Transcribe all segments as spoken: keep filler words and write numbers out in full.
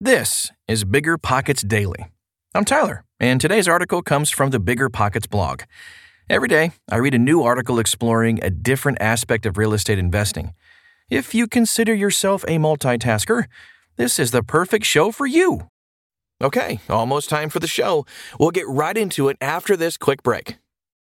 This is Bigger Pockets Daily. I'm Tyler, and today's article comes from the Bigger Pockets blog. Every day, I read a new article exploring a different aspect of real estate investing. If you consider yourself a multitasker, this is the perfect show for you. Okay, almost time for the show. We'll get right into it after this quick break.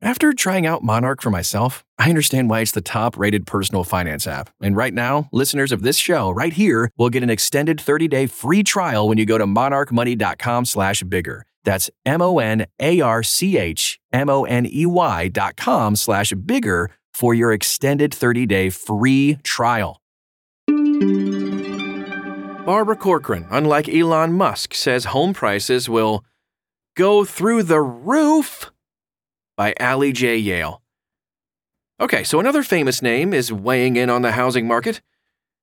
After trying out Monarch for myself, I understand why it's the top-rated personal finance app. And right now, listeners of this show right here will get an extended thirty-day free trial when you go to monarch money dot com slash bigger. That's M-O-N-A-R-C-H-M-O-N-E-Y dot com slash bigger for your extended thirty-day free trial. Barbara Corcoran, unlike Elon Musk, says home prices will go through the roof. By Aly J. Yale. Okay, so another famous name is weighing in on the housing market.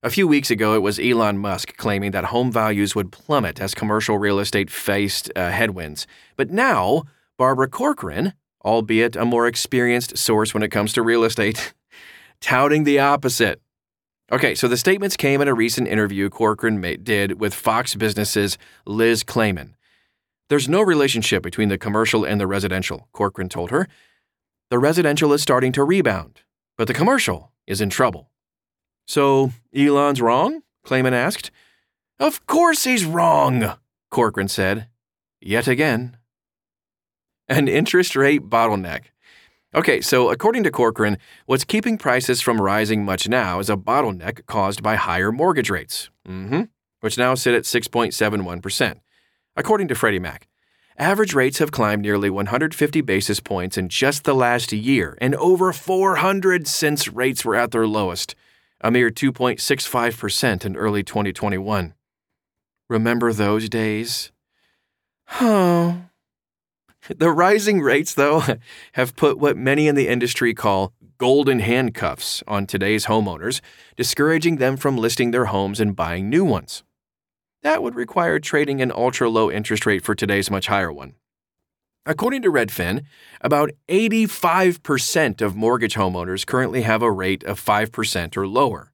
A few weeks ago, it was Elon Musk claiming that home values would plummet as commercial real estate faced uh, headwinds. But now, Barbara Corcoran, albeit a more experienced source when it comes to real estate, touting the opposite. Okay, so the statements came in a recent interview Corcoran made, did with Fox Business's Liz Claman. There's no relationship between the commercial and the residential, Corcoran told her. The residential is starting to rebound, but the commercial is in trouble. So Elon's wrong? Claman asked. Of course he's wrong, Corcoran said. Yet again. An interest rate bottleneck. Okay, so according to Corcoran, what's keeping prices from rising much now is a bottleneck caused by higher mortgage rates, mm-hmm, which now sit at six point seven one percent. According to Freddie Mac, average rates have climbed nearly one hundred fifty basis points in just the last year and over four hundred since rates were at their lowest, a mere two point six five percent in early twenty twenty-one. Remember those days? Oh. The rising rates, though, have put what many in the industry call golden handcuffs on today's homeowners, discouraging them from listing their homes and buying new ones. That would require trading an ultra-low interest rate for today's much higher one. According to Redfin, about eighty-five percent of mortgage homeowners currently have a rate of five percent or lower.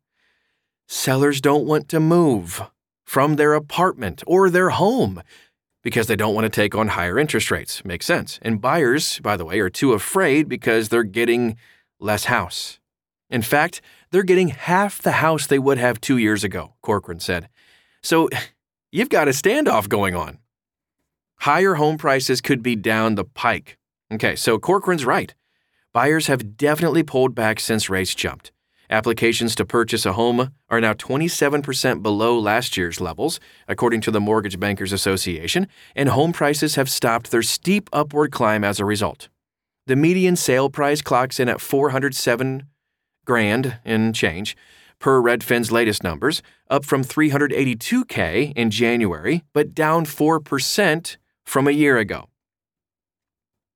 Sellers don't want to move from their apartment or their home because they don't want to take on higher interest rates. Makes sense. And buyers, by the way, are too afraid because they're getting less house. In fact, they're getting half the house they would have two years ago, Corcoran said. So you've got a standoff going on. Higher home prices could be down the pike. Okay, so Corcoran's right. Buyers have definitely pulled back since rates jumped. Applications to purchase a home are now twenty-seven percent below last year's levels, according to the Mortgage Bankers Association, and home prices have stopped their steep upward climb as a result. The median sale price clocks in at four hundred seven grand and change, per Redfin's latest numbers, up from three hundred eighty-two thousand in January, but down four percent from a year ago.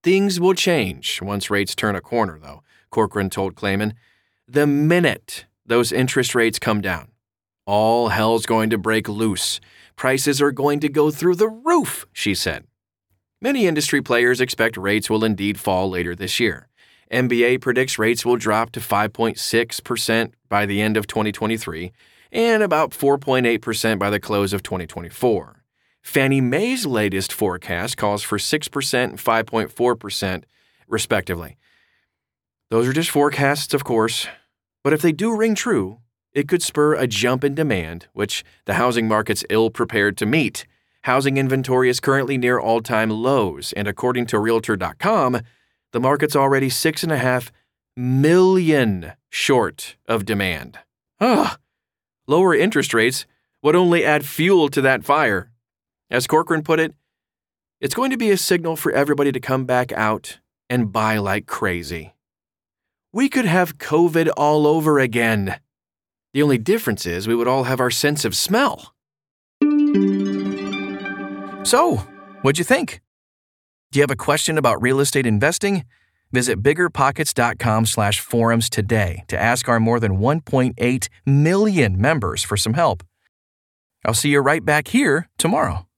Things will change once rates turn a corner, though, Corcoran told Claman. The minute those interest rates come down, All hell's going to break loose. Prices are going to go through the roof, she said. Many industry players expect rates will indeed fall later this year. M B A predicts rates will drop to five point six percent by the end of twenty twenty-three and about four point eight percent by the close of twenty twenty-four. Fannie Mae's latest forecast calls for six percent and five point four percent, respectively. Those are just forecasts, of course, but if they do ring true, it could spur a jump in demand, which the housing market's ill-prepared to meet. Housing inventory is currently near all-time lows, and according to Realtor dot com, the market's already six point five million short of demand. Ugh! Lower interest rates would only add fuel to that fire. As Corcoran put it, it's going to be a signal for everybody to come back out and buy like crazy. We could have COVID all over again. The only difference is we would all have our sense of smell. So, what'd you think? Do you have a question about real estate investing? Visit bigger pockets dot com slash forums today to ask our more than one point eight million members for some help. I'll see you right back here tomorrow.